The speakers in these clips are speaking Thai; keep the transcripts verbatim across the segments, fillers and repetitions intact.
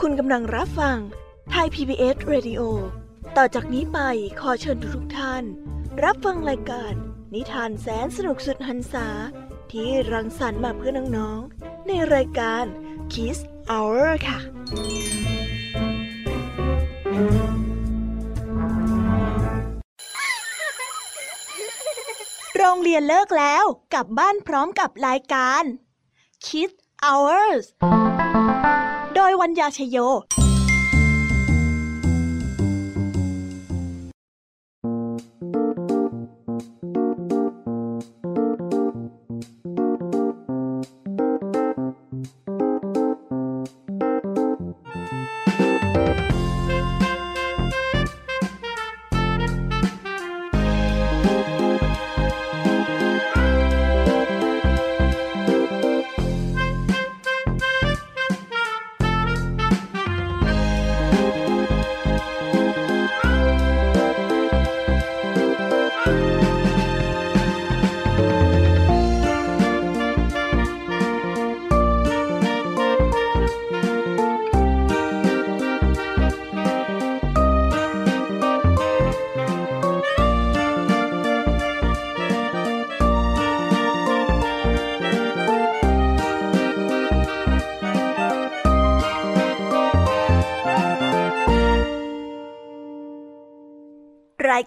คุณกำลังรับฟังไทย พี บี เอส Radio ต่อจากนี้ไปขอเชิญทุกท่านรับฟังรายการนิทานแสนสนุกสุดหรรษาที่รังสรรค์มาเพื่อน้องๆในรายการ Kids Hour ค่ะโรงเรียนเลิกแล้วกลับบ้านพร้อมกับรายการ Kids Hoursโดยวัญญาชโยร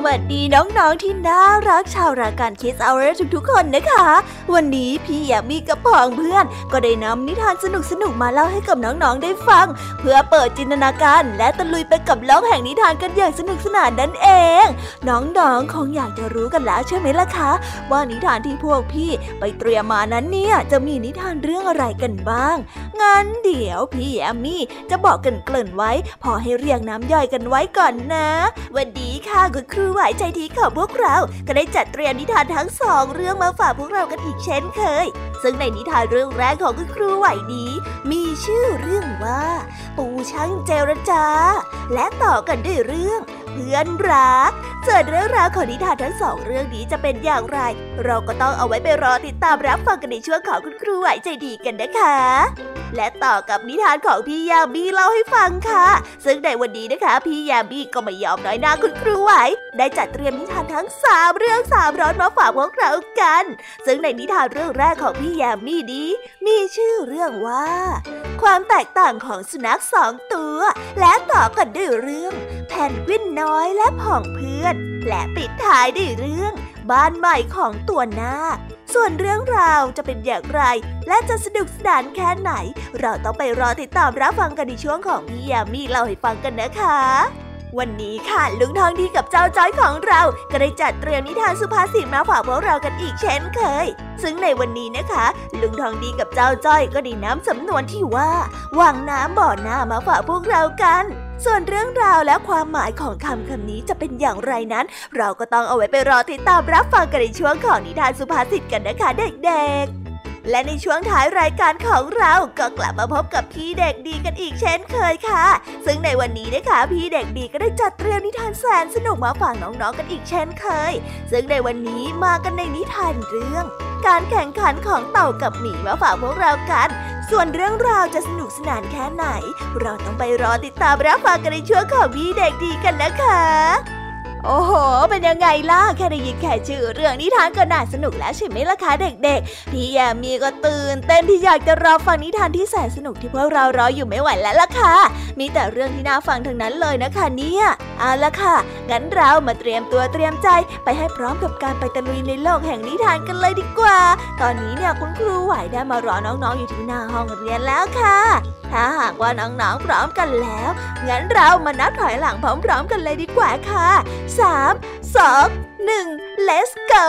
สวัสดีน้องๆที่น่ารักชาวรายการ Kids Hour ทุกๆคนนะคะวันนี้พี่แยมมี่กับพ่องเพื่อนก็ได้นำนิทานสนุกๆมาเล่าให้กับน้องๆได้ฟังเพื่อเปิดจินตนาการและตะลุยไปกับโลกแห่งนิทานกันอย่างสนุกสนานนั่นเองน้องๆคงอยากจะรู้กันแล้วใช่ไหมล่ะคะว่านิทานที่พวกพี่ไปเตรียมมานั้นเนี่ยจะมีนิทานเรื่องอะไรกันบ้างงั้นเดี๋ยวพี่แยมมี่จะบอกกันเกริ่นไว้พอให้เรียงน้ำย่อยกันไว้ก่อนนะวันนี้ค่ะคุณครูหวายใจดีของพวกเราก็ได้จัดเตรียมนิทานทั้งสองเรื่องมาฝากพวกเรากันอีกเช่นเคยซึ่งในนิทานเรื่องแรกของคุณครูไหวนี้มีชื่อเรื่องว่าปูช่างเจรจาและต่อกันด้วยเรื่องเพื่อนรักส่วนเรื่องราวของนิทานทั้งสองเรื่องนี้จะเป็นอย่างไรเราก็ต้องเอาไว้ไปรอติดตามรับฟังกันในช่วงของคุณครูไหวใจดีกันนะคะและต่อกับนิทานของพี่ยามีเล่าให้ฟังค่ะซึ่งในวันนี้นะคะพี่ยามีก็ไม่ยอมน้อยหน้าคุณครูไหวได้จัดเตรียมนิทานทั้งสามเรื่องสามรสมาฝากพวกเรากันซึ่งในนิทานเรื่องแรกของพี่ยามีนี้มีชื่อเรื่องว่าความแตกต่างของสุนัขสองตัวและต่อกันด้วยเรื่องแพนกวินน้อยและผองเพื่อนและปิดท้ายด้วยเรื่องบ้านใหม่ของตัวนาค ส่วนเรื่องราวจะเป็นอย่างไรและจะสนุกสนานแค่ไหนเราต้องไปรอติดตามรับฟังกันในช่วงของพี่ยามีเล่าให้ฟังกันนะคะวันนี้ค่ะลุงทองดีกับเจ้าจ้อยของเราก็ได้จัดเตรียมนิทานสุภาษิตมาฝากพวกเรากันอีกเช่นเคยซึ่งในวันนี้นะคะลุงทองดีกับเจ้าจ้อยก็ได้นำสำนวนที่ว่าหว่างน้ำบ่อหน้ามาฝากพวกเรากันส่วนเรื่องราวและความหมายของคำคำนี้จะเป็นอย่างไรนั้นเราก็ต้องเอาไว้ไปรอติดตามรับฟังกันในช่วงของนิทานสุภาษิตกันนะคะเด็กๆและในช่วงท้ายรายการของเราก็กลับมาพบกับพี่เด็กดีกันอีกเช่นเคยค่ะซึ่งในวันนี้นะคะพี่เด็กดีก็ได้จัดเตรียมนิทานแสนสนุกมาฝากน้องๆกันอีกเช่นเคยซึ่งในวันนี้มากันในนิทานเรื่องการแข่งขันของเต่ากับหมีมาฝากพวกเรากันส่วนเรื่องราวจะสนุกสนานแค่ไหนเราต้องไปรอติดตามรับฟังกันในช่วงของพี่เด็กดีกันนะคะโอ้โหเป็นยังไงล่ะแค่ได้ยินแค่ชื่อเรื่องนิทานก็น่าสนุกแล้วใช่ไหมล่ะคะเด็กๆพี่ยามีก็ตื่นเต้นที่อยากจะรอฟังนิทานที่แสนสนุกที่พวกเรารออยู่ไม่ไหวแล้วล่ะค่ะมีแต่เรื่องที่น่าฟังทั้งนั้นเลยนะคะเนี่ยเอาล่ะค่ะงั้นเรามาเตรียมตัวเตรียมใจไปให้พร้อมกับการไปตะลุยในโลกแห่งนิทานกันเลยดีกว่าตอนนี้เนี่ยคุณครูไหวได้มารอน้องๆ อยู่ที่หน้าห้องเรียนแล้วค่ะถ้าหากว่าน้องๆพร้อมกันแล้วงั้นเรามานับถอยหลังพร้อมๆกันเลยดีกว่าค่ะสาม สอง หนึ่ง let's go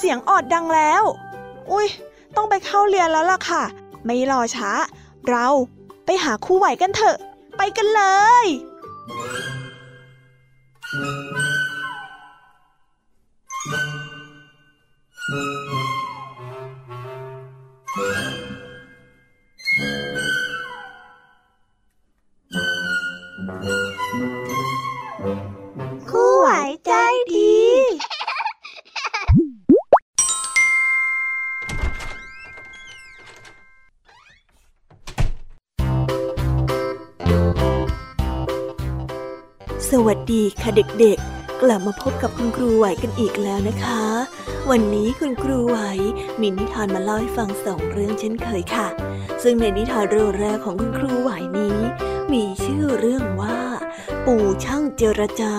เสียงออดดังแล้วอุ้ยต้องไปเข้าเรียนแล้วล่ะค่ะไม่รอช้าเราไปหาครูไหวกันเถอะไปกันเลยครูไหวใจดีสวัสดีค่ะเด็กๆกลับมาพบกับคุณครูไหวกันอีกแล้วนะคะวันนี้คุณครูไหวมีนิทานมาเล่าให้ฟังสองเรื่องเช่นเคยค่ะซึ่งในนิทานเรื่องแรกของคุณครูไหวนี้มีชื่อเรื่องว่าปู่ช่างเจรจา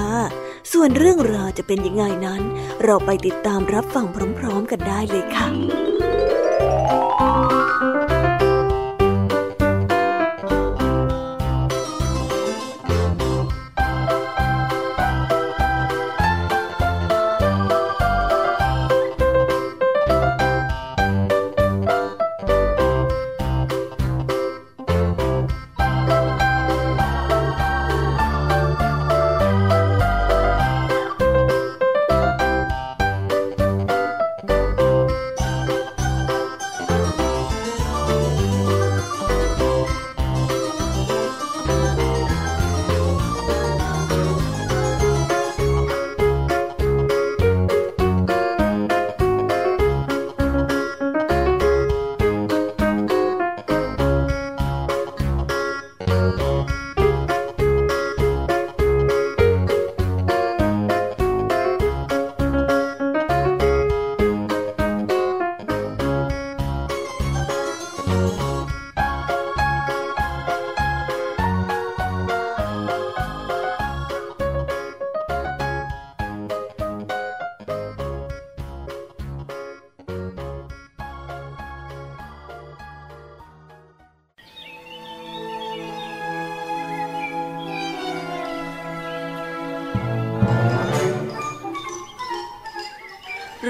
ส่วนเรื่องราวจะเป็นยังไงนั้นเราไปติดตามรับฟังพร้อมๆกันได้เลยค่ะ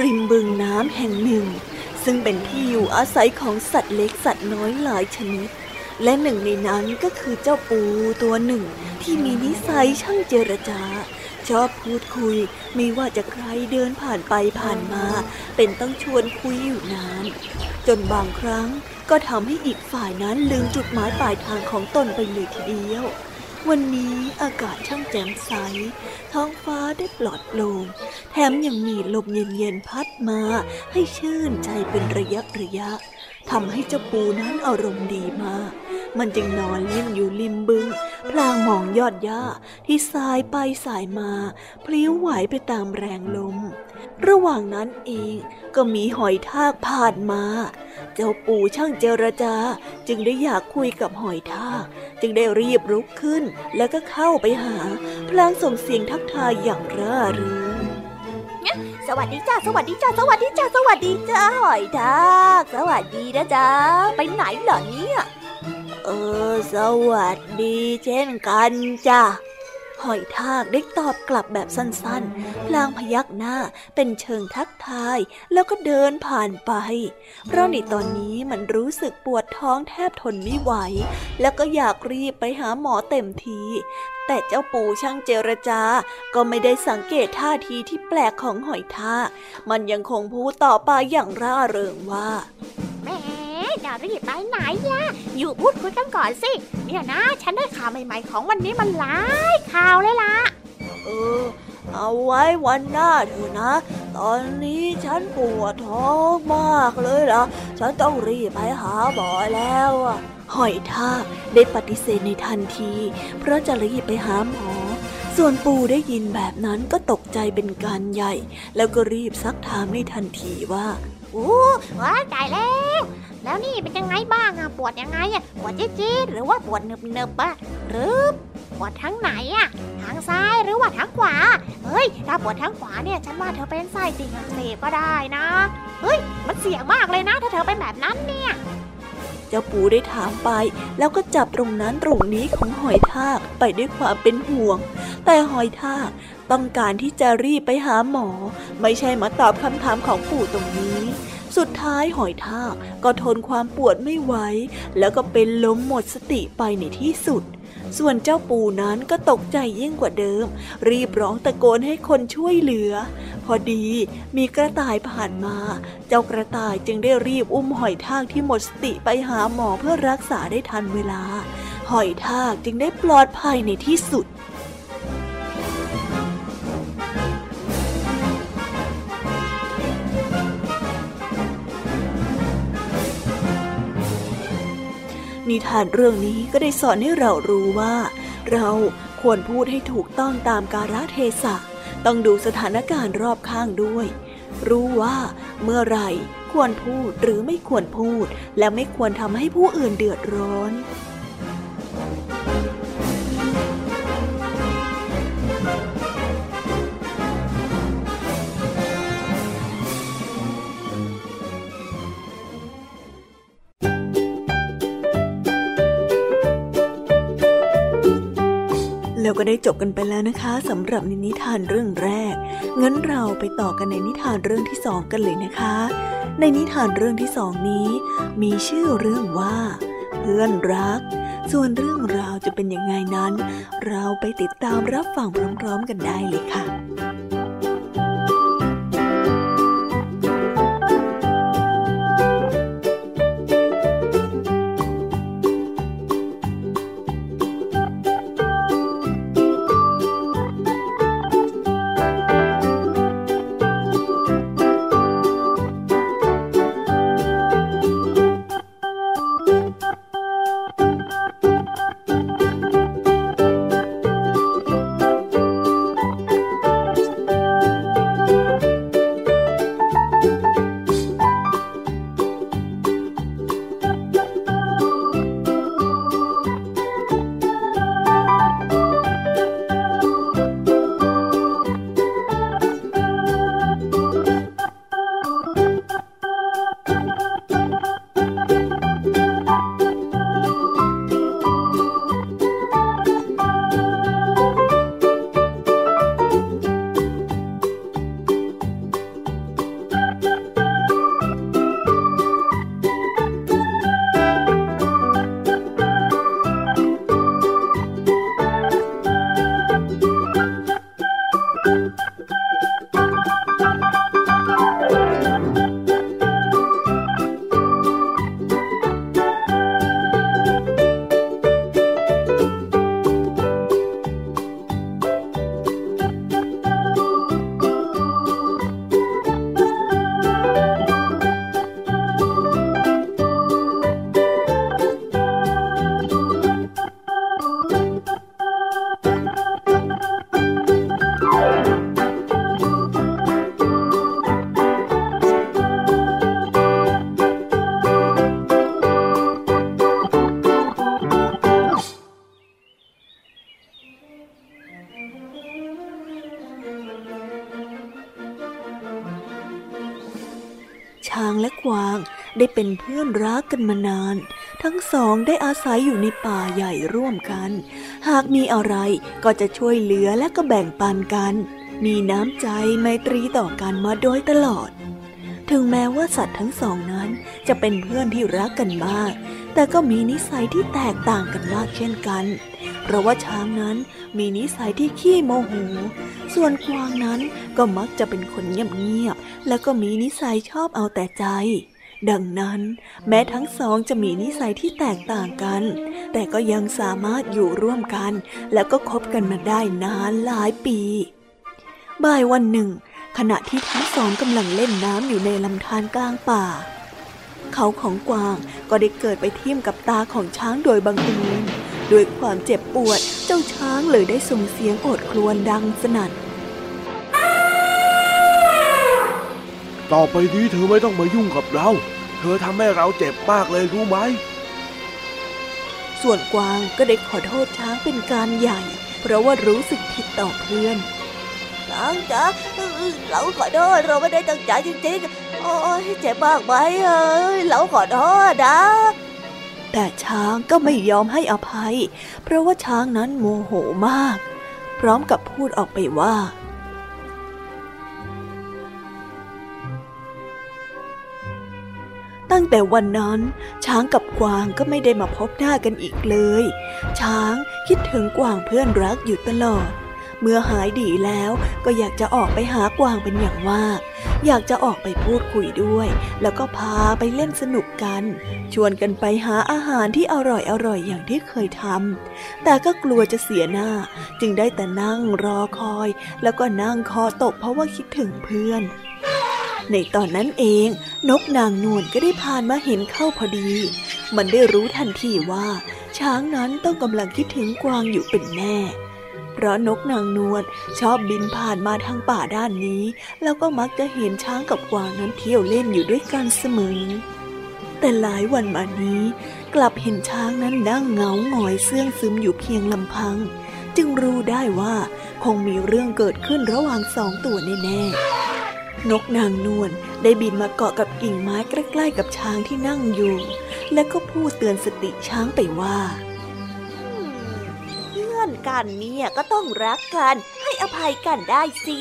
ริมบึงน้ำแห่งหนึ่ง ซึ่งเป็นที่อยู่อาศัยของสัตว์เล็กสัตว์น้อยหลายชนิดและหนึ่งในนั้นก็คือเจ้าปูตัวหนึ่งที่มีนิสัยช่างเจรจาชอบพูดคุยไม่ว่าจะใครเดินผ่านไปผ่านมาเป็นต้องชวนคุยอยู่นานจนบางครั้งก็ทำให้อีกฝ่ายนั้นลืมจุดหมายปลายทางของตนไปเลยทีเดียววันนี้อากาศช่างแจ่มใสท้องฟ้าได้ปลอดโปร่งแถมยังมีลมเย็นๆพัดมาให้ชื่นใจเป็นระยะระยะทำให้เจ้าปูนั้นอารมณ์ดีมากมันจึงนอนเล่นอยู่ริมบึงพลางมองยอดหญ้าที่สายไปสายมาพลิ้วไหวไปตามแรงลมระหว่างนั้นเองก็มีหอยทากผ่านมาเจ้าปูช่างเจรจาจึงได้อยากคุยกับหอยทากจึงได้รีบลุกขึ้นแล้วก็เข้าไปหาพลางส่งเสียงทักทายอย่างร่าเริงสวัสดีจ้าสวัสดีจ้าสวัสดีจ้าสวัสดีจ้าหอยทากสวัสดีนะจ๊ะไปไหนเหรอเนี่ยเออสวัสดีเช่นกันจ้ะหอยทากได้ตอบกลับแบบสั้นๆพลางพยักหน้าเป็นเชิงทักทายแล้วก็เดินผ่านไปเพราะในตอนนี้มันรู้สึกปวดท้องแทบทนไม่ไหวแล้วก็อยากรีบไปหาหมอเต็มทีแต่เจ้าปูช่างเจรจาก็ไม่ได้สังเกตท่าทีที่แปลกของหอยทากมันยังคงพูดต่อไปอย่างร่าเริงว่าแม่อย่ารีบไปไหนล่ะอยู่พูดคุยกันก่อนสิเนี่ยนะฉันได้ข่าวใหม่ๆของวันนี้มันหลายข่าวเลยล่ะเออเอาไว้วันหน้าเถอะนะตอนนี้ฉันปวดท้องมากเลยล่ะฉันต้องรีบไปหาหมอแล้วหอยทากได้ปฏิเสธในทันทีเพราะจะรีบไปหาหมอส่วนปูได้ยินแบบนั้นก็ตกใจเป็นการใหญ่แล้วก็รีบซักถามในทันทีว่าโอ้ว้าตายแล้วแล้วนี่เป็นยังไงบ้างอะปวดยังไงอะปวดจี๊ดๆหรือว่าปวดหนึบๆอะหรือปวดทั้งไหนอะทางซ้ายหรือว่าทางขวาเฮ้ยถ้าปวดทั้งขวาเนี่ยฉันว่าเธอเป็นไส้ติ่งอักเสบก็ได้นะเฮ้ยมันเสี่ยงมากเลยนะถ้าเธอเป็นแบบนั้นเนี่ยเจ้าปูได้ถามไปแล้วก็จับตรงนั้นตรงนี้ของหอยทากไปด้วยความเป็นห่วงแต่หอยทากต้องการที่จะรีบไปหาหมอไม่ใช่มาตอบคำถามของปูตรงนี้สุดท้ายหอยทากก็ทนความปวดไม่ไหวแล้วก็เป็นล้มหมดสติไปในที่สุดส่วนเจ้าปูนั้นก็ตกใจยิ่งกว่าเดิมรีบร้องตะโกนให้คนช่วยเหลือพอดีมีกระต่ายผ่านมาเจ้ากระต่ายจึงได้รีบอุ้มหอยทากที่หมดสติไปหาหมอเพื่อรักษาได้ทันเวลาหอยทากจึงได้ปลอดภัยในที่สุดนิทานเรื่องนี้ก็ได้สอนให้เรารู้ว่าเราควรพูดให้ถูกต้องตามกาลเทศะต้องดูสถานการณ์รอบข้างด้วยรู้ว่าเมื่อไหร่ควรพูดหรือไม่ควรพูดและไม่ควรทำให้ผู้อื่นเดือดร้อนเราก็ได้จบกันไปแล้วนะคะสำหรับนิทานเรื่องแรกงั้นเราไปต่อกันในนิทานเรื่องที่สองกันเลยนะคะในนิทานเรื่องที่สองนี้มีชื่อเรื่องว่าเพื่อนรักส่วนเรื่องราวจะเป็นยังไงนั้นเราไปติดตามรับฟังพร้อมๆกันได้เลยค่ะ างและกวางได้เป็นเพื่อนรักกันมานานทั้งสองได้อาศัยอยู่ในป่าใหญ่ร่วมกันหากมีอะไรก็จะช่วยเหลือและก็แบ่งปันกันมีน้ำใจไมตรีต่อกันมาโดยตลอดถึงแม้ว่าสัตว์ทั้งสองนั้นจะเป็นเพื่อนที่รักกันมากแต่ก็มีนิสัยที่แตกต่างกันมากเช่นกันเพราะว่าช้างนั้นมีนิสัยที่ขี้โมโหส่วนกวางนั้นก็มักจะเป็นคนเงียบๆและก็มีนิสัยชอบเอาแต่ใจดังนั้นแม้ทั้งสองจะมีนิสัยที่แตกต่างกันแต่ก็ยังสามารถอยู่ร่วมกันและก็คบกันมาได้นานหลายปีบ่ายวันหนึ่งขณะที่ทั้งสองกำลังเล่นน้ำอยู่ในลำธารกลางป่าเขาของกวางก็ได้เกิดไปทิ่มกับตาของช้างโดยบังเอิญด้วยความเจ็บปวดเจ้าช้างเลยได้ส่งเสียงโอดครวญดังสนั่นต่อไปนี้เธอไม่ต้องมายุ่งกับเราเธอทำให้เราเจ็บมากเลยรู้ไหมส่วนกวางก็ได้ขอโทษช้างเป็นการใหญ่เพราะว่ารู้สึกผิดต่อเพื่อนช้างจ๊ะเราขอโทษเราไม่ได้ตั้งใจจริงๆโอ้ยเจ็บมากไหมเอ้ยเราขอโทษนะแต่ช้างก็ไม่ยอมให้อภัยเพราะว่าช้างนั้นโมโหมากพร้อมกับพูดออกไปว่าตั้งแต่วันนั้นช้างกับกวางก็ไม่ได้มาพบหน้ากันอีกเลยช้างคิดถึงกวางเพื่อนรักอยู่ตลอดเมื่อหายดีแล้วก็อยากจะออกไปหากวางเป็นอย่างมากอยากจะออกไปพูดคุยด้วยแล้วก็พาไปเล่นสนุกกันชวนกันไปหาอาหารที่อร่อยอร่อยอย่างที่เคยทำแต่ก็กลัวจะเสียหน้าจึงได้แต่นั่งรอคอยแล้วก็นั่งคอตกเพราะว่าคิดถึงเพื่อนในตอนนั้นเองนกนางนวลก็ได้ผ่านมาเห็นเข้าพอดีมันได้รู้ทันทีว่าช้างนั้นต้องกำลังคิดถึงกวางอยู่เป็นแน่เพราะนกนางนวลชอบบินผ่านมาทางป่าด้านนี้แล้วก็มักจะเห็นช้างกับกวางนั้นเที่ยวเล่นอยู่ด้วยกันเสมอแต่หลายวันมานี้กลับเห็นช้างนั้นนั่งเหงาหงอยเสื่องซึมอยู่เพียงลำพังจึงรู้ได้ว่าคงมีเรื่องเกิดขึ้นระหว่างสองตัวแน่ๆนกนางนวลได้บินมาเกาะกับกิ่งไม้ใกล้ๆกับช้างที่นั่งอยู่และก็พูดเตือนสติช้างไปว่ากันเนี่ยก็ต้องรักกันให้อภัยกันได้สิ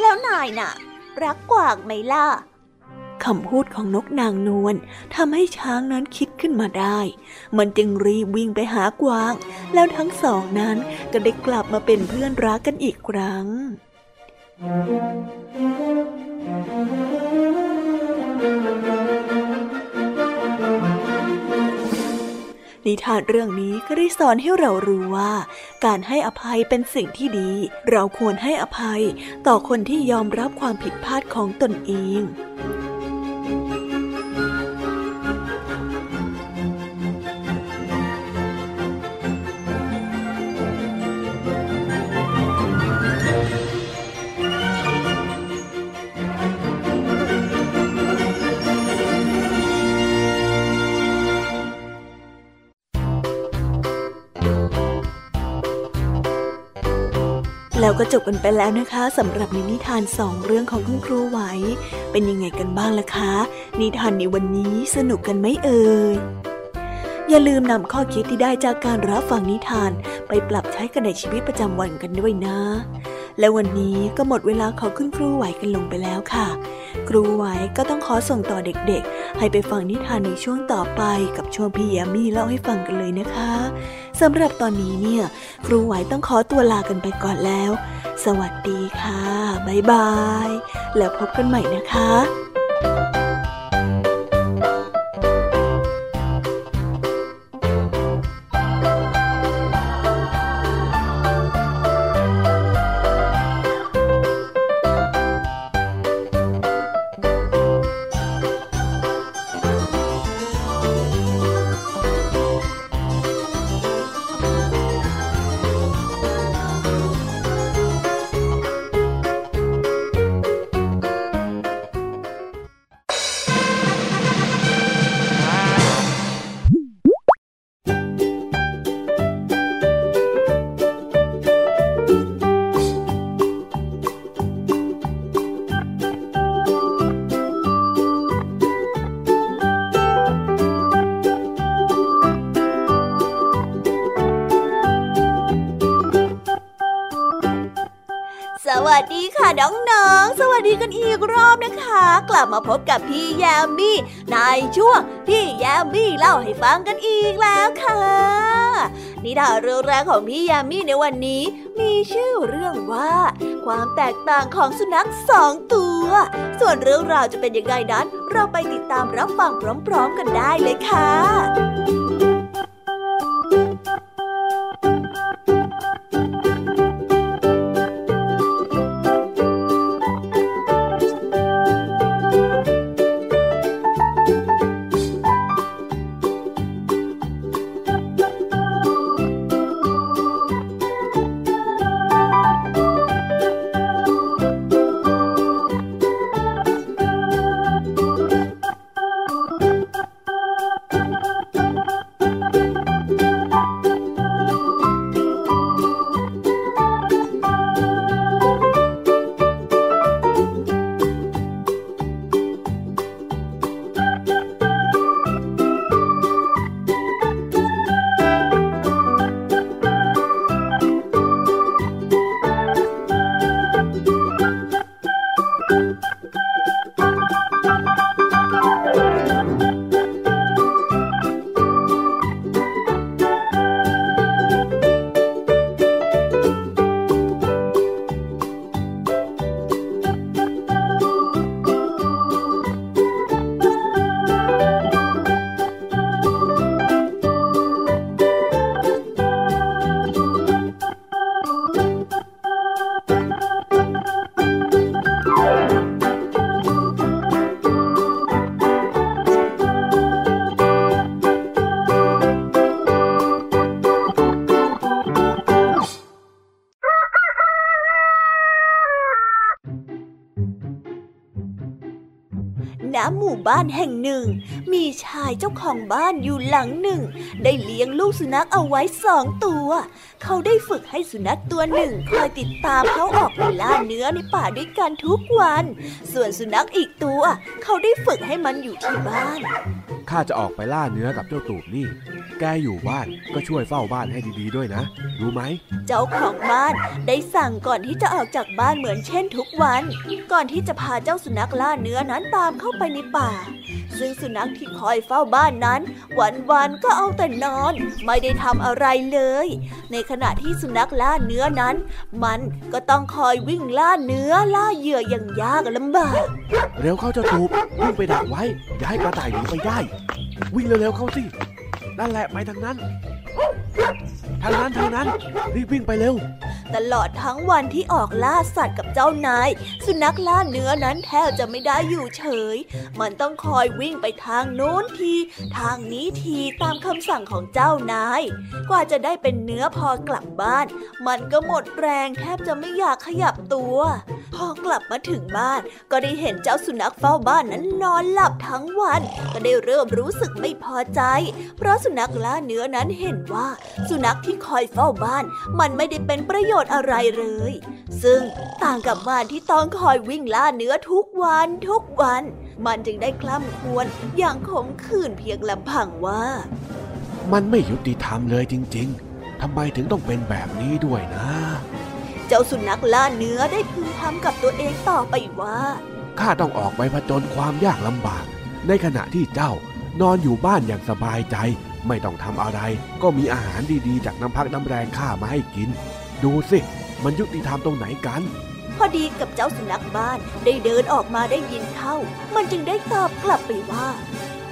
แล้วนายน่ะรักกวางไหมล่ะคำพูดของนกนางนวลทำให้ช้างนั้นคิดขึ้นมาได้มันจึงรีบวิ่งไปหากวางแล้วทั้งสองนั้นก็ได้กลับมาเป็นเพื่อนรักกันอีกครั้งนิทานเรื่องนี้ก็ได้สอนให้เรารู้ว่าการให้อภัยเป็นสิ่งที่ดีเราควรให้อภัยต่อคนที่ยอมรับความผิดพลาดของตนเองแล้วก็จบกันไปแล้วนะคะสำหรับนิทานสองเรื่องของคุณครูไหวเป็นยังไงกันบ้างล่ะคะนิทานในวันนี้สนุกกันไหมเอ่ยอย่าลืมนำข้อคิดที่ได้จากการรับฟังนิทานไปปรับใช้กันในชีวิตประจำวันกันด้วยนะและวันนี้ก็หมดเวลาของคุณครูไหวกันลงไปแล้วค่ะครูไหวก็ต้องขอส่งต่อเด็กๆให้ไปฟังนิทานในช่วงต่อไปกับช่วงพี่แยมมี่เล่าให้ฟังกันเลยนะคะสำหรับตอนนี้เนี่ยครูไหวต้องขอตัวลากันไปก่อนแล้วสวัสดีค่ะบ๊ายบายแล้วพบกันใหม่นะคะ วัสดีค่ะน้องๆสวัสดีกันอีกรอบนะคะกลับมาพบกับพี่ยามี่ในช่วงพี่ยามี่เล่าให้ฟังกันอีกแล้วค่ะนิทานเรื่องแรกของพี่ยามี่ในวันนี้มีชื่อเรื่องว่าความแตกต่างของสุนัขสองตัวส่วนเรื่องราวจะเป็นยังไงนั้นเราไปติดตามรับฟังพร้อมๆกันได้เลยค่ะณหมู่บ้านแห่งหนึ่งมีชายเจ้าของบ้านอยู่หลังหนึ่งได้เลี้ยงลูกสุนัขเอาไว้สองตัวเขาได้ฝึกให้สุนัขตัวหนึ่งคอยติดตามเขาออกไปล่าเนื้อในป่าด้วยกันทุกวันส่วนสุนัขอีกตัวเขาได้ฝึกให้มันอยู่ที่บ้านข้าจะออกไปล่าเนื้อกับเจ้าตูบนี่แกอยู่บ้านก็ช่วยเฝ้าบ้านให้ดีๆด้วยนะรู้ไหมเจ้าของบ้านได้สั่งก่อนที่จะออกจากบ้านเหมือนเช่นทุกวันก่อนที่จะพาเจ้าสุนัขล่าเนื้อนั้นตามเข้าไปในป่าซึ่งสุนัขที่คอยเฝ้าบ้านนั้นวันๆก็เอาแต่นอนไม่ได้ทำอะไรเลยในขณะที่สุนัขล่าเนื้อนั้นมันก็ต้องคอยวิ่งล่าเนื้อล่าเหยื่ออย่างยากลำบากเร็วเข้าเจ้าตูบวิ่งไปดักไว้อย่าให้กระต่ายหนีไปได้วิ่งเร็วๆเข้าสินั่นแหละไปทางนั้นทางนั้นทางนั้นรีบวิ่งไปเร็วตลอดทั้งวันที่ออกล่าสัตว์กับเจ้านายสุนัขล่าเนื้อนั้นแทบจะไม่ได้อยู่เฉยมันต้องคอยวิ่งไปทางโน้นทีทางนี้ทีตามคำสั่งของเจ้านายกว่าจะได้เป็นเนื้อพอกลับบ้านมันก็หมดแรงแทบจะไม่อยากขยับตัวพอกลับมาถึงบ้านก็ได้เห็นเจ้าสุนัขเฝ้าบ้านนั้นนอนหลับทั้งวันก็ได้เริ่มรู้สึกไม่พอใจเพราะสุนัขล่าเนื้อนั้นเห็นว่าสุนัขที่คอยเฝ้าบ้านมันไม่ได้เป็นประโยชน์อะไรเลยซึ่งต่างกับบ้านที่ต้องคอยวิ่งล่าเนื้อทุกวันทุกวันมันจึงได้คร่ำครวญอย่างขมขื่นเพียงลำพังว่ามันไม่ยุติธรรมเลยจริงๆทำไมถึงต้องเป็นแบบนี้ด้วยนะเจ้าสุนัขล่าเนื้อได้พึมพำกับตัวเองต่อไปว่าข้าต้องออกไปผจญความยากลำบากในขณะที่เจ้านอนอยู่บ้านอย่างสบายใจไม่ต้องทำอะไรก็มีอาหารดีๆจากน้ำพักน้ำแรงข้ามาให้กินดูสิมันยุติธรรมตรงไหนกันพอดีกับเจ้าสุนัขบ้านได้เดินออกมาได้ยินเข้ามันจึงได้ตอบกลับไปว่า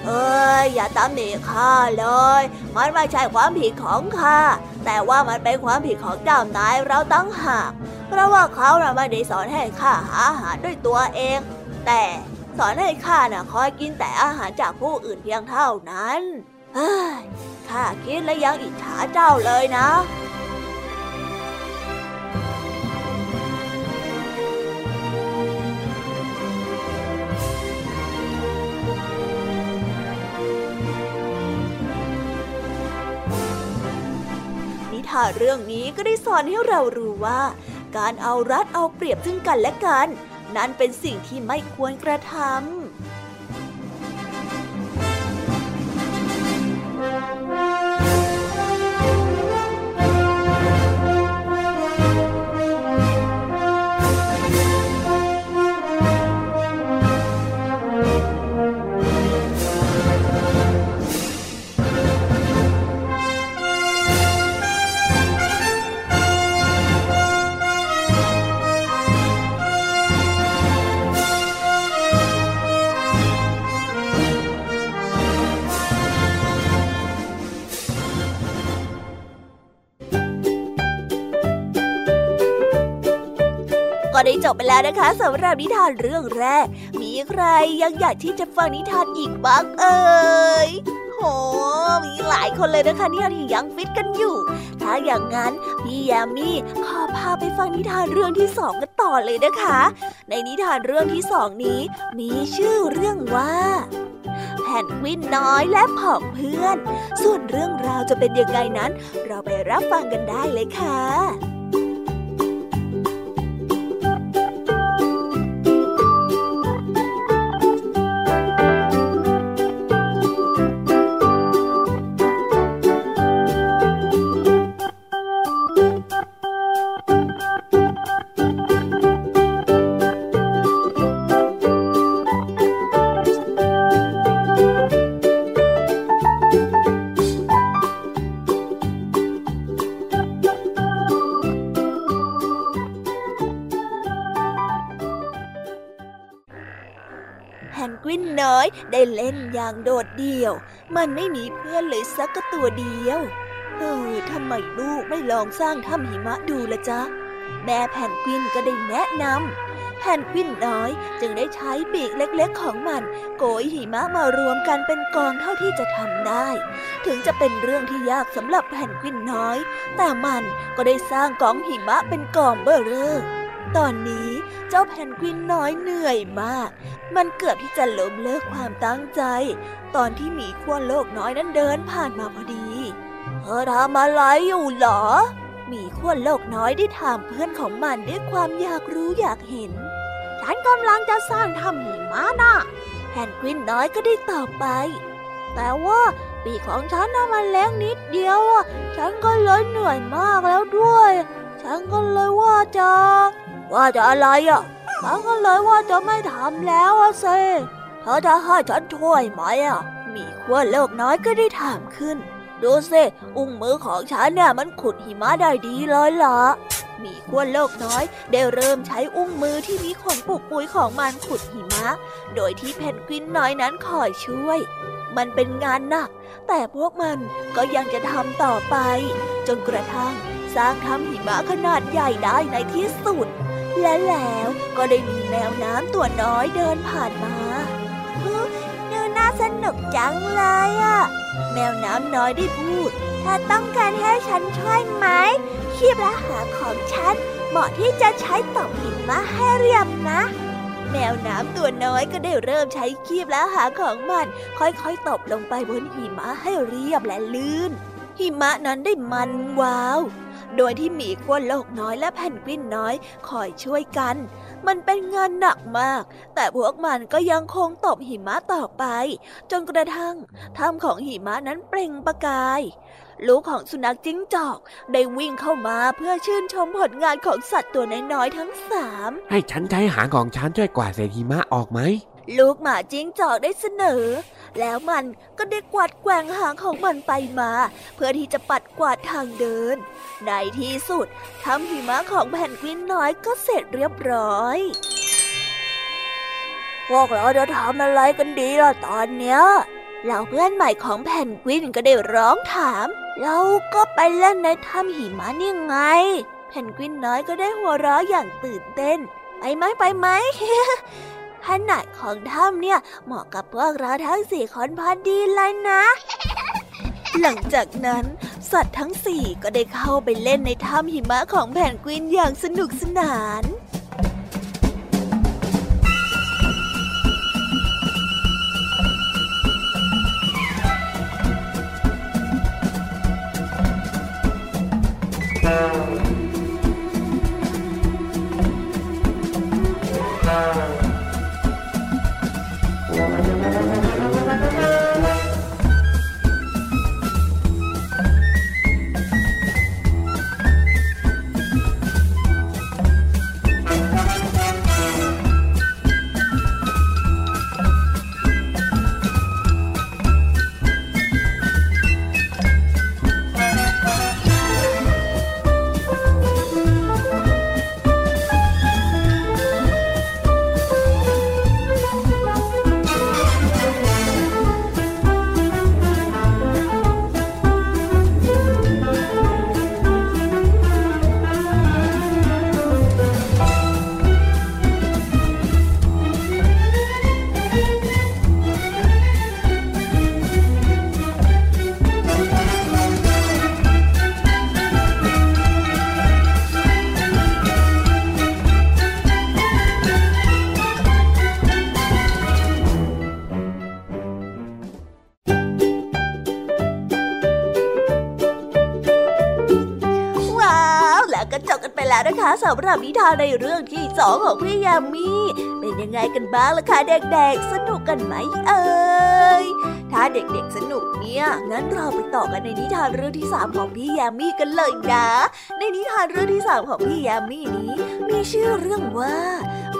เอ้ยอย่าตามหนีข้าเลยมันไม่ใช่ความผิดของข้าแต่ว่ามันเป็นความผิดของเจ้านายเราตั้งหากเพราะว่าเขาน่ะไม่ได้สอนให้ข้าหาอาหารด้วยตัวเองแต่สอนให้ข้าน่ะคอยกินแต่อาหารจากผู้อื่นเพียงเท่านั้นเฮ้ยข้าคิดและยังอิจฉาเจ้าเลยนะนิทานเรื่องนี้ก็ได้สอนให้เรารู้ว่าการเอารัดเอาเปรียบซึ่งกันและกันนั้นเป็นสิ่งที่ไม่ควรกระทำ ก็ได้จบไปแล้วนะคะสำหรับนิทานเรื่องแรกมีใครยังอยากที่จะฟังนิทานอีกบ้างเอ่ยโหมีหลายคนเลยนะคะเนี่ยที่ยังฟิตกันอยู่ถ้าอย่างนั้นพี่แยมมี่ขอพาไปฟังนิทานเรื่องที่สองกันต่อเลยนะคะในนิทานเรื่องที่สองนี้มีชื่อเรื่องว่าแพนกวินน้อยและผองเพื่อนส่วนเรื่องราวจะเป็นยังไงนั้นเราไปรับฟังกันได้เลยค่ะได้เล่นอย่างโดดเดี่ยวมันไม่มีเพื่อนเลยสักตัวเดียวเออทำไมลูกไม่ลองสร้างถ้ำหิมะดูละจ๊ะแม่แพนกวินก็ได้แนะนำแพนกวินน้อยจึงได้ใช้ปีกเล็กๆของมันโกยหิมะมารวมกันเป็นกองเท่าที่จะทำได้ถึงจะเป็นเรื่องที่ยากสำหรับแพนกวินน้อยแต่มันก็ได้สร้างกองหิมะเป็นกองเบ้อเร่อตอนนี้เจ้าแพนกวินน้อยเหนื่อยมากมันเกือบที่จะล้มเลิกความตั้งใจตอนที่หมีขั้วโลกน้อยนั้นเดินผ่านมาพอดีเธอทำอะไรอยู่หรอหมีขั้วโลกน้อยได้ถามเพื่อนของมันด้วยความอยากรู้อยากเห็นฉันกำลังจะสร้างถ้ำหิมะนะแพนกวินน้อยก็ได้ตอบไปแต่ว่าปีกของฉันน่ะมันเล็กนิดเดียวอ่ะฉันก็เลยเหนื่อยมากแล้วด้วยฉันก็เลยว่าจะว่าจะอะไรอ่ะฉันก็เลยว่าจะไม่ทำแล้วอ่ะสิเธอจะให้ฉันช่วยไหมอ่ะหมีขั้วโลกน้อยก็ได้ถามขึ้นดูสิอุ้งมือของฉันเนี่ยมันขุดหิมะได้ดีเลยล่ะหมีขั้วโลกน้อยได้เริ่มใช้อุ้งมือที่มีขนปุกปุยของมันขุดหิมะโดยที่เพนกวินน้อยนั้นคอยช่วยมันเป็นงานหนักแต่พวกมันก็ยังจะทำต่อไปจนกระทั่งสร้างถ้ำหิมะขนาดใหญ่ได้ในที่สุดและแล้วก็ได้มีแมวน้ำตัวน้อยเดินผ่านมาดูน่าสนุกจังเลยอ่ะแมวน้ำน้อยได้พูดถ้าต้องการให้ฉันช่วยไหมคีบและหางของฉันเหมาะที่จะใช้ตอกหิมะให้เรียบนะแมวน้ำตัวน้อยก็ได้เริ่มใช้คีบและหางของมันค่อยๆตบลงไปบนหิมะให้เรียบและลื่นหิมะนั้นได้มันวาวโดยที่หมีขั้วโลกน้อยและแพนกวินน้อยคอยช่วยกันมันเป็นงานหนักมากแต่พวกมันก็ยังคงตบหิมะต่อไปจนกระทั่งถ้ำของหิมะนั้นเปล่งประกายลูกของสุนัขจิ้งจอกได้วิ่งเข้ามาเพื่อชื่นชมผลงานของสัตว์ตัวน้อยๆทั้งสามให้ฉันใช้หางของฉันช่วยกวาดเศษหิมะออกไหมลูกหมาจิ้งจอกได้เสนอแล้วมันก็ได้กวาดแกว่งหางของมันไปมาเพื่อที่จะปัดกวาดทางเดินในที่สุดถ้ำหิมะของแพนกวินน้อยก็เสร็จเรียบร้อยพวกเราจะทำอะไรกันดีล่ะตอนเนี้ยเหล่าเพื่อนใหม่ของแพนกวินก็ได้ร้องถามเราก็ไปเล่นในถ้ำหิมะนี่ไงแพนกวินน้อยก็ได้หัวเราะอย่างตื่นเต้นไปไหมไปไหม ขนาดของถ้ำเนี่ยเหมาะกับพวกเราทั้งสี่คนพอดีเลยนะหลังจากนั้นสัตว์ทั้งสี่ก็ได้เข้าไปเล่นในถ้ำหิมะของแพนกวินอย่างสนุกสนาน จบกันไปแล้วนะคะสำหรับนิทานในเรื่องที่สองของพี่ยามีเป็นยังไงกันบ้างล่ะคะเด็กๆสนุกกันไหมเอ่ยถ้าเด็กๆสนุกเนี่ยงั้นเราไปต่อกันในนิทานเรื่องที่สามของพี่ยามีกันเลยนะในนิทานเรื่องที่สามของพี่ยามีนี้มีชื่อเรื่องว่า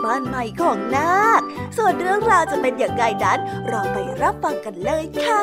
บ้านใหม่ของนาคส่วนเรื่องราวจะเป็นอย่างไรนั้นเราไปรับฟังกันเลยค่ะ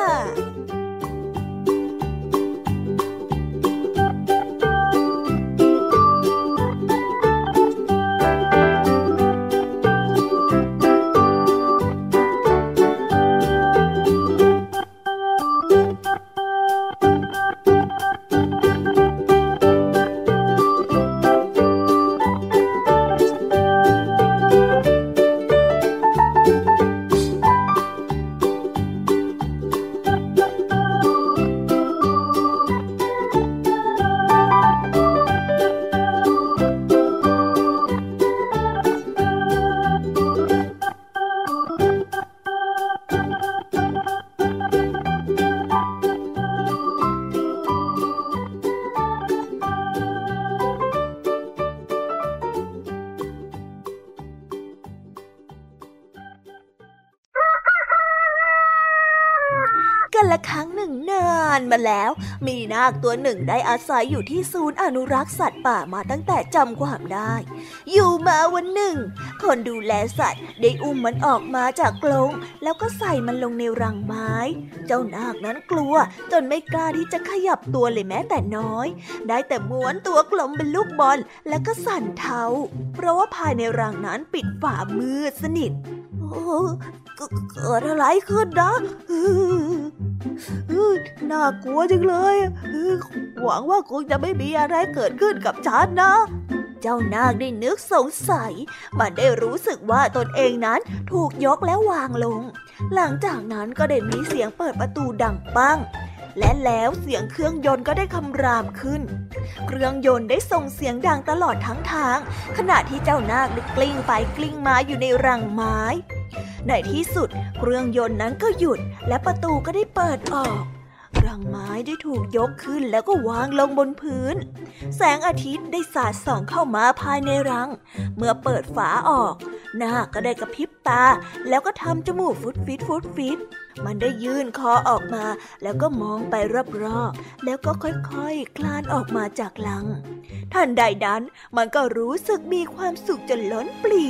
มาแล้วมีนาคตัวหนึ่งได้อาศัยอยู่ที่ศูนย์อนุรักษ์สัตว์ป่ามาตั้งแต่จำความได้อยู่มาวันหนึ่งคนดูแลสัตว์ได้อุ้มมันออกมาจากกรงแล้วก็ใส่มันลงในรังไม้เจ้านาคนั้นกลัวจนไม่กล้าที่จะขยับตัวเลยแม้แต่น้อยได้แต่ม้วนตัวกลมเป็นลูกบอลแล้วก็สั่นเทาเพราะว่าภายในรังนั้นปิดฝามืดสนิทโอ้เกิดอะไรขึ้นนะน่ากลัวจังเลยหวังว่าคงจะไม่มีอะไรเกิดขึ้นกับฉันนะเจ้านาคได้นึกสงสัยมันได้รู้สึกว่าตนเองนั้นถูกยกและวางลงหลังจากนั้นก็ได้มีเสียงเปิดประตูดังปังและแล้วเสียงเครื่องยนต์ก็ได้คำรามขึ้นเครื่องยนต์ได้ส่งเสียงดังตลอดทั้งทางขณะที่เจ้านาคกลิ้งไปกลิ้งมาอยู่ในรังไม้ในที่สุดเครื่องยนต์นั้นก็หยุดและประตูก็ได้เปิดออกรังไม้ได้ถูกยกขึ้นแล้วก็วางลงบนพื้นแสงอาทิตย์ได้สาดส่องเข้ามาภายในรังเมื่อเปิดฝาออกนาคก็ได้กระพริบตาแล้วก็ทำจมูกฟุดฟิดฟุดฟิดมันได้ยื่นคอออกมาแล้วก็มองไปรอบๆแล้วก็ค่อยๆ ค, คลานออกมาจากรังทันใดนั้นมันก็รู้สึกมีความสุขจนล้นปลี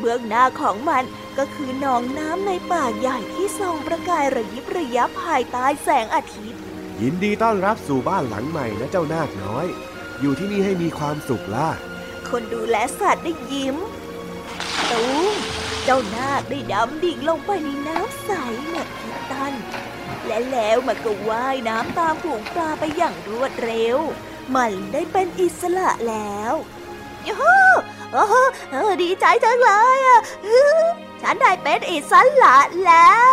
เบื้องหน้าของมันก็คือหนองน้ำในป่าใหญ่ที่ส่องประกายระยิบระยับภายใต้แสงอาทิตย์ยินดีต้อนรับสู่บ้านหลังใหม่นะเจ้านาคน้อยอยู่ที่นี่ให้มีความสุขล่ะคนดูแลสัตว์ได้ยิ้มตูมเจ้านาคได้ดำดิ่งลงไปในน้ำใสเหมือนคริสตัลและแล้วมันก็ว่ายน้ำตามฝูงปลาไปอย่างรวดเร็วมันได้เป็นอิสระแล้วโย่โอ้โหดีใจจังเลยอ่ะฉันได้เป็นอิสระแล้ว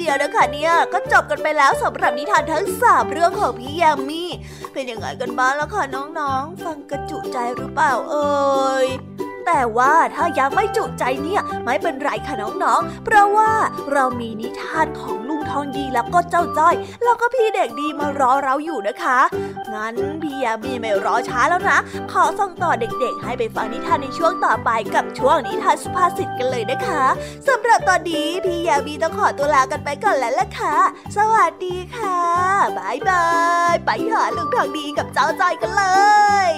เดียวนะคะเนี่ยก็จบกันไปแล้วสำหรับนิทานทั้งสามเรื่องของพี่ยามีเป็นยังไงกันบ้างล่ะค่ะน้องๆฟังกระจุใจหรือเปล่าเอ่ยแต่ว่าถ้ายังไม่จุใจเนี่ยไม่เป็นไรค่ะน้องๆเพราะว่าเรามีนิทานของลุงทองดีแล้วก็เจ้าจ้อยแล้วก็พี่เด็กดีมารอเราอยู่นะคะงั้นพี่ยามีไม่รอช้าแล้วนะขอส่งต่อเด็กๆให้ไปฟังนิทานในช่วงต่อไปกับช่วงนิทานสุภาษิตกันเลยนะคะสำหรับตอนนี้พี่ยามีต้องขอตัวลากันไปก่อนแล้วล่ะค่ะสวัสดีค่ะบายบายไปหาลุงทองดีกับเจ้าจ้อยกันเลย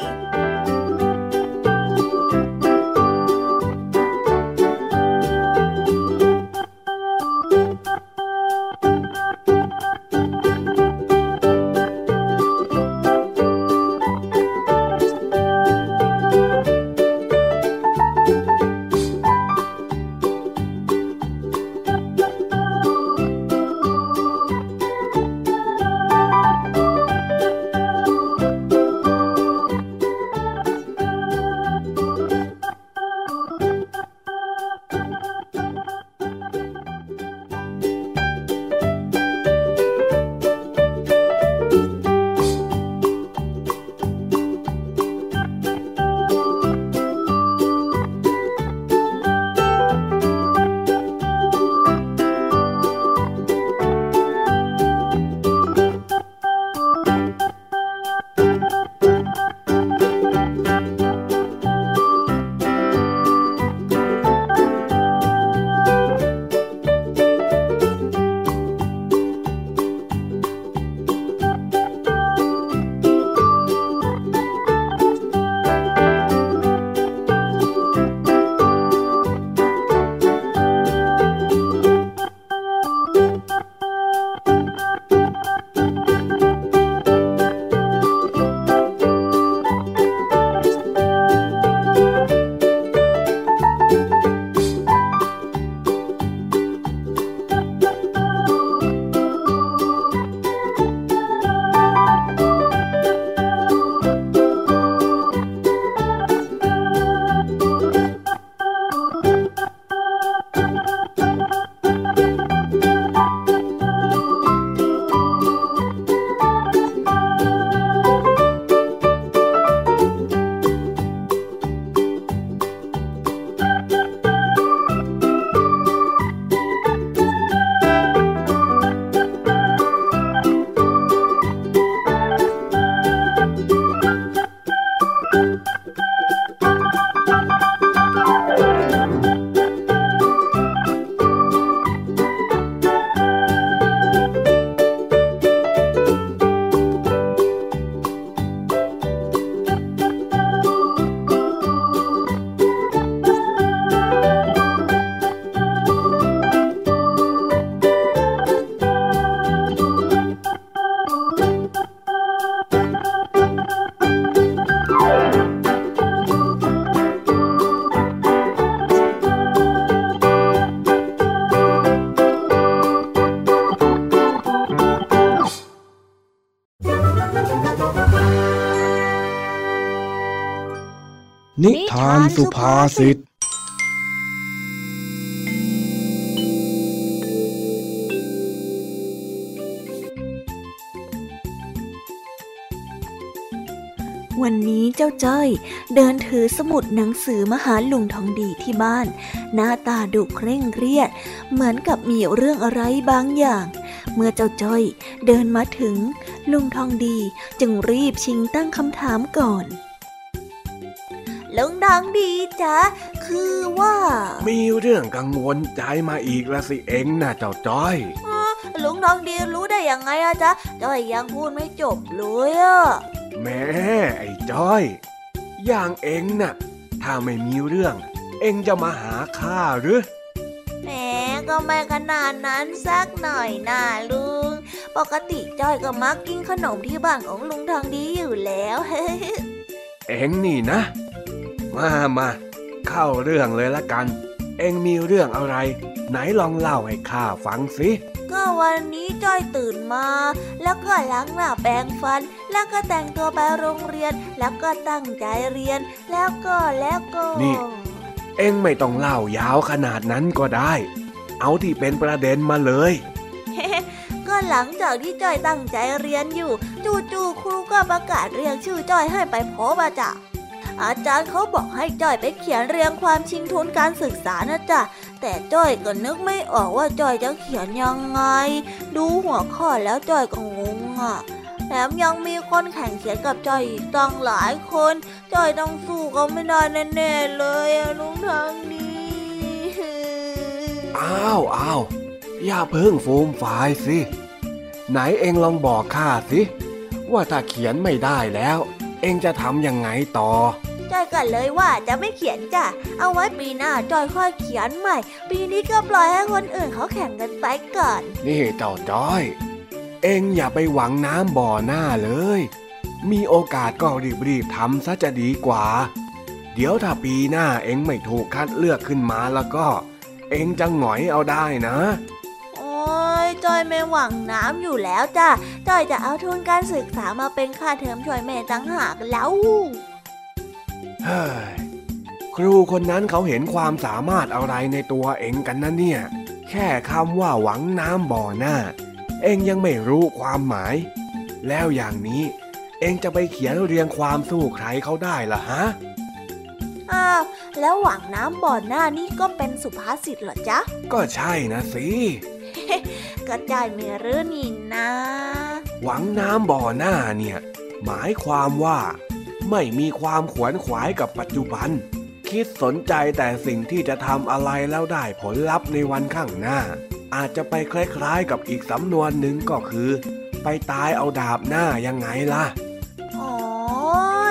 นิทานสุภาษิตวันนี้เจ้าจ้อยเดินถือสมุดหนังสือมาหาลุงทองดีที่บ้านหน้าตาดุเคร่งเครียดเหมือนกับมีเรื่องอะไรบางอย่างเมื่อเจ้าจ้อยเดินมาถึงลุงทองดีจึงรีบชิงตั้งคำถามก่อนลุงทองดีจ๊ะคือว่ามีเรื่องกังวลใจมาอีกละสิเองนะเจ้าจ้อยลุงทองดีรู้ได้ยังไงอะจ๊ะจ้อยยังพูดไม่จบเลยอะแม่ไอ้จ้อยอย่างเอ็งน่ะถ้าไม่มีเรื่องเอ็งจะมาหาข้าหรือแหมก็ไม่ขนาดนั้นสักหน่อยน่าลุงปกติจ้อยก็มักกินขนมที่บ้านของลุงทองดีอยู่แล้วเอ็งนี่นะมามาเข้าเรื่องเลยละกันเอ็งมีเรื่องอะไรไหนลองเล่าให้ข้าฟังสิก็วันนี้จ้อยตื่นมาแล้วก็ล้างหน้าแปรงฟันแล้วก็แต่งตัวไปโรงเรียนแล้วก็ตั้งใจเรียนแล้วก็แล้วก็นี่เอ็งไม่ต้องเล่ายาวขนาดนั้นก็ได้เอาที่เป็นประเด็นมาเลย ก็หลังจากที่จ้อยตั้งใจเรียนอยู่จู่ๆครูก็ประกาศเรียกชื่อจ้อยให้ไปพบอาจารย์อาจารย์เขาบอกให้จ้อยไปเขียนเรียงความชิงทุนการศึกษานะจ๊ะแต่จ้อยก็นึกไม่ออกว่าจ้อยจะเขียนยังไงดูหัวข้อแล้วจ้อยก็งงอ่ะแถมยังมีคนแข่งเขียนกับจ้อยอีกตั้งหลายคนจ้อยต้องสู้เขาไม่ได้แน่ๆเลยลุงทางนี้อ้าวอ้าวอย่าเพิ่งฟูมฝ่ายสิไหนเอ็งลองบอกข้าสิว่าถ้าเขียนไม่ได้แล้วเอ็งจะทำยังไงต่อจ้อยก็เลยว่าจะไม่เขียนจ้ะเอาไว้ปีหน้าจ้อยค่อยเขียนใหม่ปีนี้ก็ปล่อยให้คนอื่นเขาแข่งกันไปก่อนนี่เจ้าจ้อยเอ็งอย่าไปหวังน้ำบ่อหน้าเลยมีโอกาสก็รีบๆทำซะจะดีกว่าเดี๋ยวถ้าปีหน้าเอ็งไม่ถูกคัดเลือกขึ้นมาแล้วก็เอ็งจะหงอยเอาได้นะจ้อยไม่หวังน้ำอยู่แล้วจ้ะจ้อยจะเอาทุนการศึกษามาเป็นค่าเทอมช่วยแม่ตั้งหากแล้วเฮ้ยครูคนนั้นเขาเห็นความสามารถอะไรในตัวเองกันนะเนี่ยแค่คำว่าหวังน้ำบ่อหน้าเองยังไม่รู้ความหมายแล้วอย่างนี้เองจะไปเขียนเรียงความสู้ใครเขาได้ล่ะฮะอ้าวแล้วหวังน้ำบ่อหน้านี่ก็เป็นสุภาษิตเหรอจ๊ะก็ใช่นะสิก็ใจไม่รื้อนี่นะหวังน้ำบ่อหน้าเนี่ยหมายความว่าไม่มีความขวนขวายกับปัจจุบันคิดสนใจแต่สิ่งที่จะทำอะไรแล้วได้ผลลัพธ์ในวันข้างหน้าอาจจะไปคล้ายๆกับอีกสำนวนหนึ่งก็คือไปตายเอาดาบหน้ายังไงล่ะอ๋อ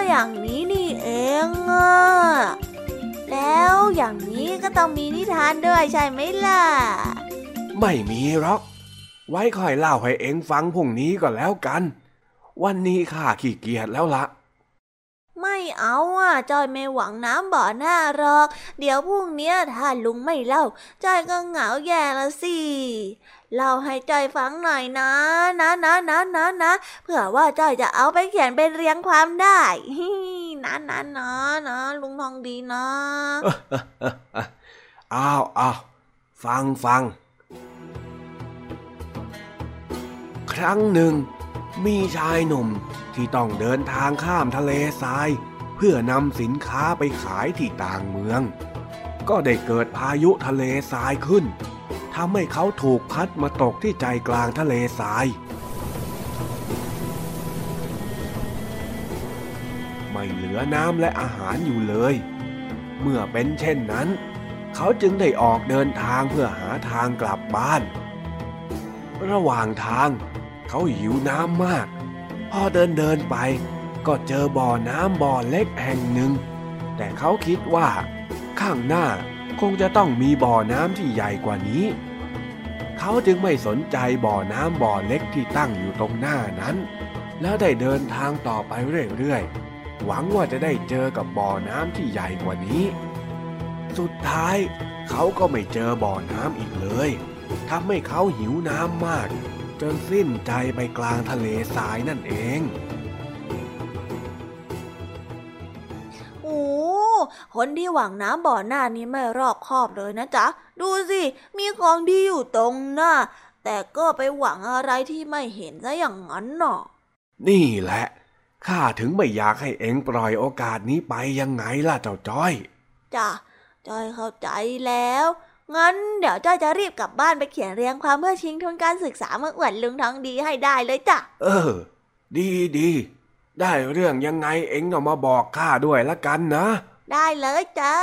อย่างนี้นี่เองอ่ะแล้วอย่างนี้ก็ต้องมีนิทานด้วยใช่ไหมล่ะไม่มีหรอกไว้ค่อยเล่าให้เอ็งฟังพรุ่งนี้ก็แล้วกันวันนี้ข้าขี้เกียจแล้วละไม่เอาอ่ะจอยไม่หวังน้ำบ่อหน้าหรอกเดี๋ยวพรุ่งนี้ถ้าลุงไม่เล่าจอยก็เหงาแย่ละสิเล่าให้จอยฟังหน่อยนะนะนะนะนะนะเผื่อว่าจอยจะเอาไปเขียนเป็นเรียงความได้นะนะนะนะลุงทองดีนะอ้าวอ้าวฟังฟังครั้งหนึ่งมีชายหนุ่มที่ต้องเดินทางข้ามทะเลทรายเพื่อนำสินค้าไปขายที่ต่างเมืองก็ได้เกิดพายุทะเลทรายขึ้นทำให้เขาถูกพัดมาตกที่ใจกลางทะเลทรายไม่เหลือน้ำและอาหารอยู่เลยเมื่อเป็นเช่นนั้นเขาจึงได้ออกเดินทางเพื่อหาทางกลับบ้านระหว่างทางเขาหิวน้ำมากพอเดินเดินไปก็เจอบ่อน้ำบ่อเล็กแห่งหนึ่งแต่เขาคิดว่าข้างหน้าคงจะต้องมีบ่อน้ำที่ใหญ่กว่านี้เขาจึงไม่สนใจบ่อน้ำบ่อเล็กที่ตั้งอยู่ตรงหน้านั้นแล้วได้เดินทางต่อไปเรื่อยๆหวังว่าจะได้เจอกับบ่อน้ำที่ใหญ่กว่านี้สุดท้ายเขาก็ไม่เจอบ่อน้ำอีกเลยทำให้เขาหิวน้ำมากจนสิ้นใจไปกลางทะเลทรายนั่นเองโอ้ คนที่หวังน้ำบ่อหน้านี้ไม่รอบคอบเลยนะจ๊ะดูสิมีของดีอยู่ตรงหน้าแต่ก็ไปหวังอะไรที่ไม่เห็นซะอย่างนั้นหนอนี่แหละข้าถึงไม่อยากให้เอ็งปล่อยโอกาสนี้ไปยังไงล่ะเจ้าจ้อยจ้ะจ้อยเข้าใจแล้วงั้นเดี๋ยวจ้อยจะรีบกลับบ้านไปเขียนเรียงความเพื่อชิงทุนการศึกษาเมื่ออวดลุงทองดีให้ได้เลยจ้ะเออดีดีได้เรื่องยังไงเอ็งเอามาบอกข้าด้วยละกันนะได้เลยจ้า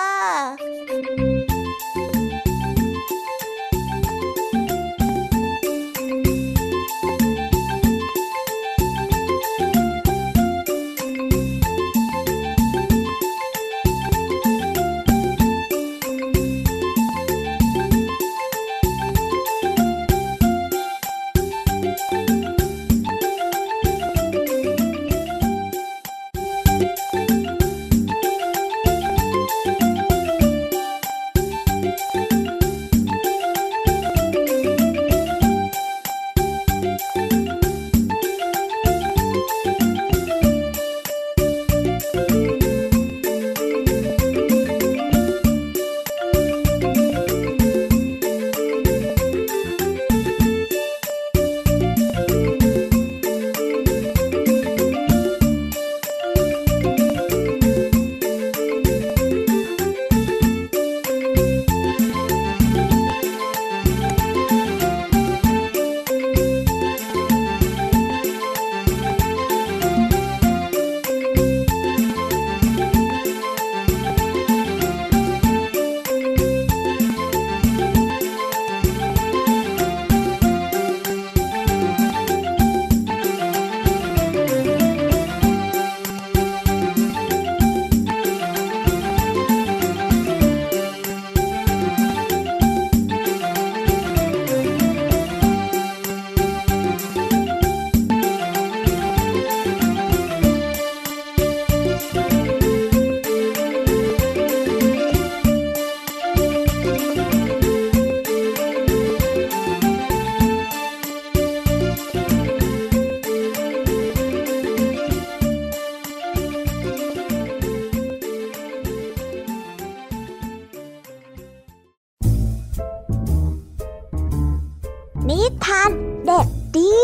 นิทานเด็กดี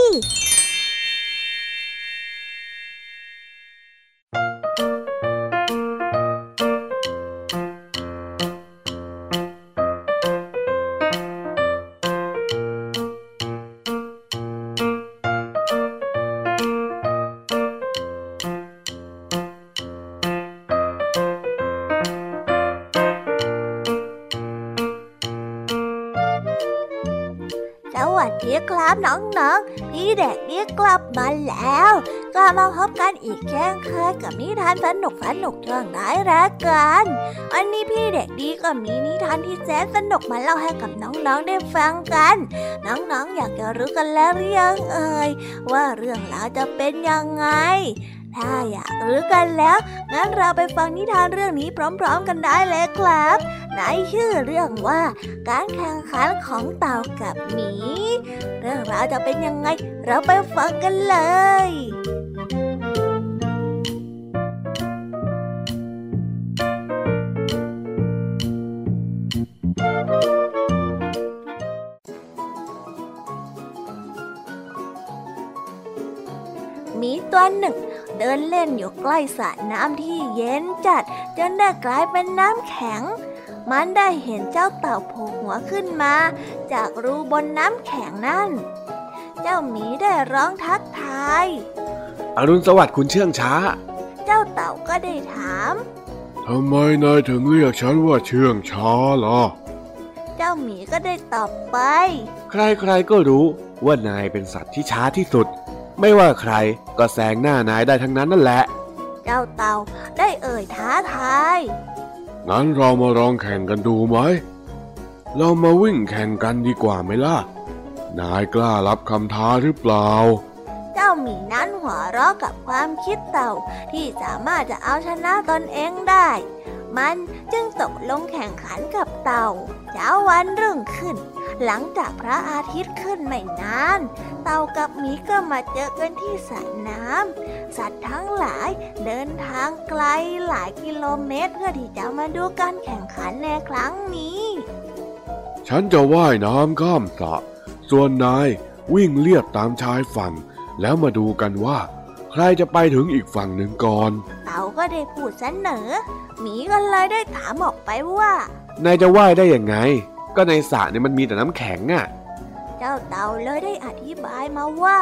ครับน้องๆพี่เด็กดีกลับมาแล้วกลับมาพบกันอีกเช่นเคยกับนิทานสนุกสนุกเรื่องร้ายรักกันวันนี้พี่เด็กดีก็มีนิทานที่แสนสนุกมาเล่าให้กับน้องๆได้ฟังกันน้องๆอยากจะรู้กันแล้วหรือยังเอ่ยว่าเรื่องราวจะเป็นยังไงถ้าอยากรู้กันแล้วงั้นเราไปฟังนิทานเรื่องนี้พร้อมๆกันได้เลยครับในชื่อเรื่องว่าการแข่งขันของเต่ากับหมีเรื่องราวจะเป็นยังไงเราไปฟังกันเลยหมีตัวหนึ่งเดินเล่นอยู่ใกล้สระน้ำที่เย็นจัดจนได้กลายเป็นน้ำแข็งมันได้เห็นเจ้าเต่าโผล่หัวขึ้นมาจากรูบนน้ำแข็งนั่นเจ้าหมีได้ร้องทักทายอรุณสวัสดิ์คุณเชื่องช้าเจ้าเต่าก็ได้ถามทำไมนายถึงเรียกฉันว่าเชื่องช้าล่ะเจ้าหมีก็ได้ตอบไปใครๆก็รู้ว่านายเป็นสัตว์ที่ช้าที่สุดไม่ว่าใครก็แซงหน้านายได้ทั้งนั้นนั่นแหละเจ้าเต่าได้เอ่ยท้าทายงั้นเรามาลองแข่งกันดูไหมเรามาวิ่งแข่งกันดีกว่าไหมล่ะนายกล้ารับคำท้าหรือเปล่าเจ้าหมีนั้นหัวเราะกับความคิดเต่าที่สามารถจะเอาชนะตนเองได้มันจึงตกลงแข่งขันกับเต่าเช้าวันรุ่งขึ้น หลังจากพระอาทิตย์ขึ้นไม่นานเต่ากับหมีก็มาเจอกันที่สระน้ำสัตว์ทั้งหลายเดินทางไกลหลายกิโลเมตรเพื่อที่จะมาดูการแข่งขันในครั้งนี้ฉันจะว่ายน้ำข้ามสระส่วนนายวิ่งเลียดตามชายฝั่งแล้วมาดูกันว่าใครจะไปถึงอีกฝั่งหนึ่งก่อนเต่าก็ได้พูดเสนอหมีก็เลยได้ถามออกไปว่านายจะว่ายได้ยังไงก็ในสระเนี่ยมันมีแต่น้ำแข็งอ่ะเจ้าเต่าเลยได้อธิบายมาว่า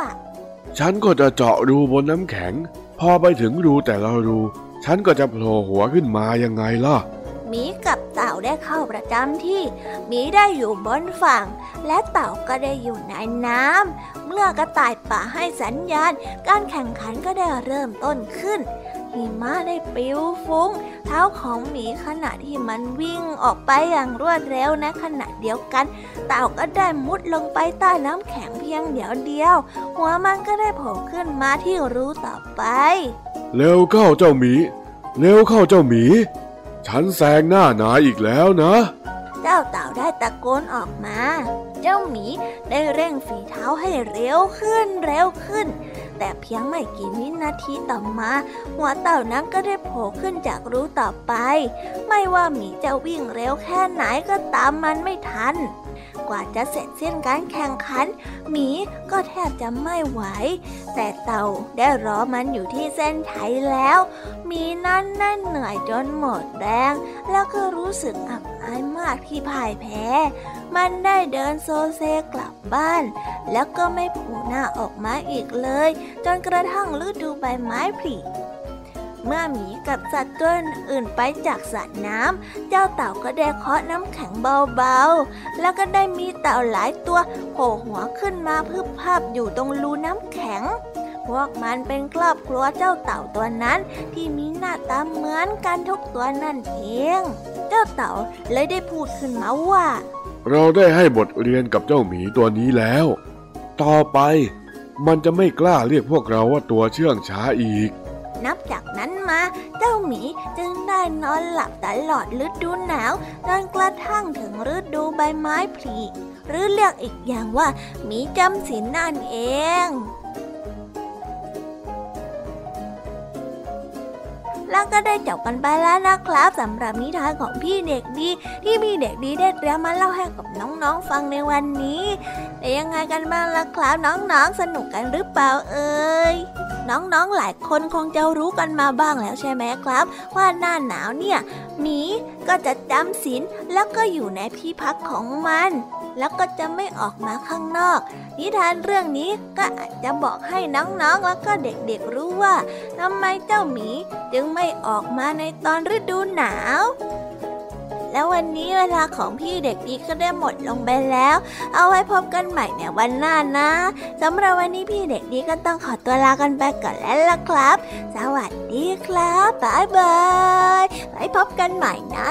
ฉันก็จะเจาะรูบนน้ำแข็งพอไปถึงรูแต่ละรูฉันก็จะโผล่หัวขึ้นมายังไงล่ะหมีกับเต่าได้เข้าประจำที่หมีได้อยู่บนฝั่งและเต่าก็ได้อยู่ในน้ำเมื่อกระต่ายป่าให้สัญญาณการแข่งขันก็ได้เริ่มต้นขึ้นหิมะได้ปลิวฟุ้งเท้าของหมีขณะที่มันวิ่งออกไปอย่างรวดเร็วนะขณะเดียวกันเต่าก็ได้มุดลงไปใต้น้ำแข็งเพียงเดียวเดียวหัวมันก็ได้โผล่ขึ้นมาที่รูต่อไปเร็วเข้าเจ้าหมีเร็วเข้าเจ้าหมีฉันแซงหน้านายอีกแล้วนะเจ้าเต่าได้ตะโกนออกมาเจ้าหมีได้เร่งฝีเท้าให้เร็วขึ้นเร็วขึ้นแต่เพียงไม่กี่วินาทีต่อมาหัวเต่านั้นก็ได้โผล่ขึ้นจากรูต่อไปไม่ว่าหมีจะวิ่งเร็วแค่ไหนก็ตามมันไม่ทันกว่าจะเสร็จสิ้นการแข่งขันหมีก็แทบจะไม่ไหวแต่เต่าได้รอมันอยู่ที่เส้นชัยแล้วหมีนั้นนั่นเหนื่อยจนหมดแรงแล้วก็รู้สึกอับอายมากที่พ่ายแพ้มันได้เดินโซเซกลับบ้านแล้วก็ไม่โผล่หน้าออกมาอีกเลยจนกระทั่งฤดูใบไม้ผลิเมื่อหมีกับสัตว์ตัวอื่นไปจากสระน้ำเจ้าเต่าก็ได้เคาะน้ำแข็งเบาๆแล้วก็ได้มีเต่าหลายตัวโผล่หัวขึ้นมาพึบพับอยู่ตรงรูน้ำแข็งพวกมันเป็นครอบครัวเจ้าเต่าตัวนั้นที่มีหน้าตาเหมือนกันทุกตัวนั่นเองเจ้าเต่าเลยได้พูดขึ้นมาว่าเราได้ให้บทเรียนกับเจ้าหมีตัวนี้แล้วต่อไปมันจะไม่กล้าเรียกพวกเราว่าตัวเชื่องช้าอีกนับจากนั้นมาเจ้าหมีจึงได้นอนหลับตลอดฤดูหนาวจนกระทั่งถึงฤดูใบไม้ผลิหรือเรียกอีกอย่างว่าหมีจำศีลนั่นเองแล้วก็ได้จบกันไปแล้วนะครับสำหรับนิทานของพี่เด็กดีที่พี่เด็กดีได้เตรียมมาเล่าให้กับน้องๆฟังในวันนี้แต่ยังไงกันบ้างล่ะครับน้องๆสนุกกันหรือเปล่าเอ่ยน้องๆหลายคนคงจะรู้กันมาบ้างแล้วใช่ไหมครับว่าหน้าหนาวเนี่ยหมีก็จะจำศีลแล้วก็อยู่ในที่พักของมันแล้วก็จะไม่ออกมาข้างนอกนิทานเรื่องนี้ก็อาจจะบอกให้น้องๆแล้วก็เด็กๆรู้ว่าทำไมเจ้าหมีจึงไม่ออกมาในตอนฤดูหนาวแล้ววันนี้เวลาของพี่เด็กดีก็ได้หมดลงไปแล้วเอาไว้พบกันใหม่ในวันหน้านะสำหรับวันนี้พี่เด็กดีก็ต้องขอตัวลากันไปก่อนแล้วล่ะครับสวัสดีครับบ๊ายบายไว้พบกันใหม่นะ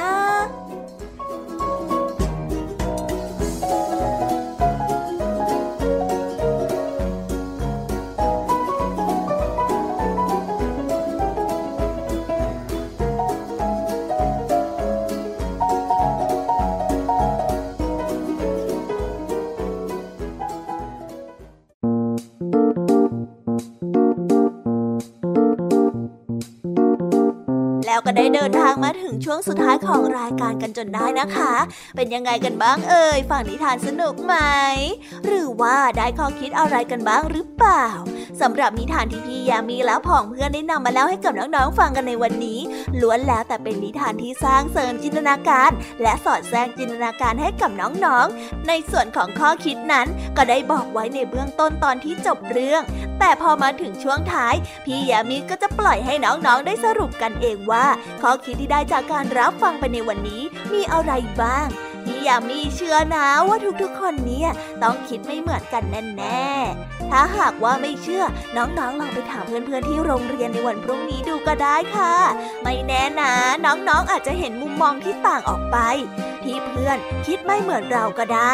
ก็ได้เดินทางมาถึงช่วงสุดท้ายของรายการกันจนได้นะคะเป็นยังไงกันบ้างเอ่ยฟังนิทานสนุกไหมหรือว่าได้ข้อคิดอะไรกันบ้างหรือเปล่าสำหรับนิทานที่พี่ยามีและพ่องเพื่อนได้นำมาเล่าให้กับน้องๆฟังกันในวันนี้ล้วนแล้วแต่เป็นนิทานที่สร้างเสริมจินตนาการและสอดแทรกจินตนาการให้กับน้องๆในส่วนของข้อคิดนั้นก็ได้บอกไว้ในเบื้องต้นตอนที่จบเรื่องแต่พอมาถึงช่วงท้ายพี่ยามีก็จะปล่อยให้น้องๆได้สรุปกันเองว่าข้อคิดที่ได้จากการรับฟังไปในวันนี้มีอะไรบ้างพี่ยามีเชื่อนะว่าทุกๆคนเนี่ยต้องคิดไม่เหมือนกันแน่ๆถ้าหากว่าไม่เชื่อน้องๆลองไปถามเพื่อนๆที่โรงเรียนในวันพรุ่งนี้ดูก็ได้ค่ะไม่แน่นะน้องๆอาจจะเห็นมุมมองที่ต่างออกไปที่เพื่อนคิดไม่เหมือนเราก็ได้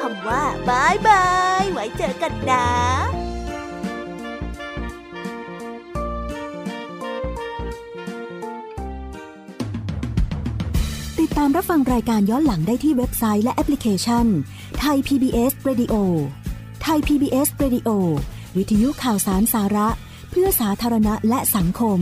คำว่าบ๊ายบายไว้เจอกันนะติดตามรับฟังรายการย้อนหลังได้ที่เว็บไซต์และแอปพลิเคชัน Thai พี บี เอส Radio Thai พี บี เอส Radio วิทยุข่าวสารสาระเพื่อสาธารณะและสังคม